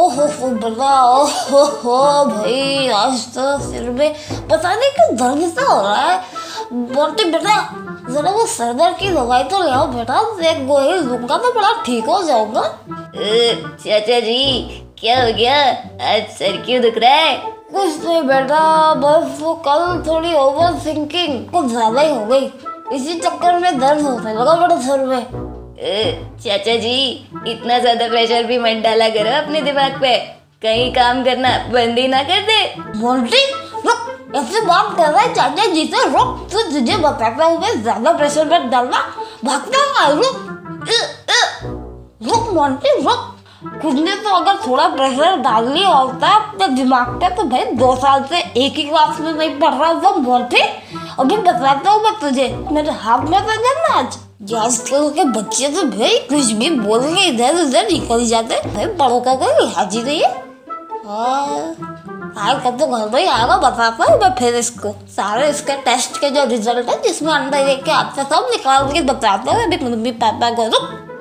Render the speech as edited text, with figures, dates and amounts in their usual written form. ओहो बल्ला, ओहो भाई आज तो सिर में पता नहीं क्यों दर्द सा हो रहा है। बोलती बेटा जरा वो सर दर्द की दवाई तो ले आओ बेटा, एक गोली लूंगा तो बड़ा ठीक हो जाऊंगा। चाचा जी क्या हो गया, आज सर क्यों दुख रहा है? कुछ नहीं बेटा, बस वो कल थोड़ी ओवर थिंकिंग कुछ ज्यादा ही हो गई, इसी चक्कर में दर्द होने लगा बड़ा सर में। चाचा जी इतना ज्यादा प्रेशर भी मत डाला करो अपने दिमाग पे, कहीं काम करना बंद ही ना कर दे। बोलती रुक, ऐसे बात कर रहा है चाचा जी से, रुक तो तुझे बताता हूँ मैं, ज्यादा प्रेशर मत डालना, भागता हूँ। रुक मोंटी रुक, खुद ने तो अगर थोड़ा प्रेशर डाल लिया होता है अपने दिमाग पे तो भाई 2 साल से एक ही क्लास में नहीं पढ़ रहा था मोंटी। अभी बताता हूँ मैं तुझे, मेरे हाथ में था ना आज आजकल के बच्चे तो भाई कुछ भी बोल के इधर उधर निकल जाते हैं, भाई बड़ों का कोई लिहाज ही नहीं है। हाँ कब तो घर में आएगा बताता हूँ मैं फिर इसको, सारे इसके टेस्ट के जो रिजल्ट है जिसमें अंदर लेके आपसे सब निकाल के बताता हूँ अभी मम्मी पापा को।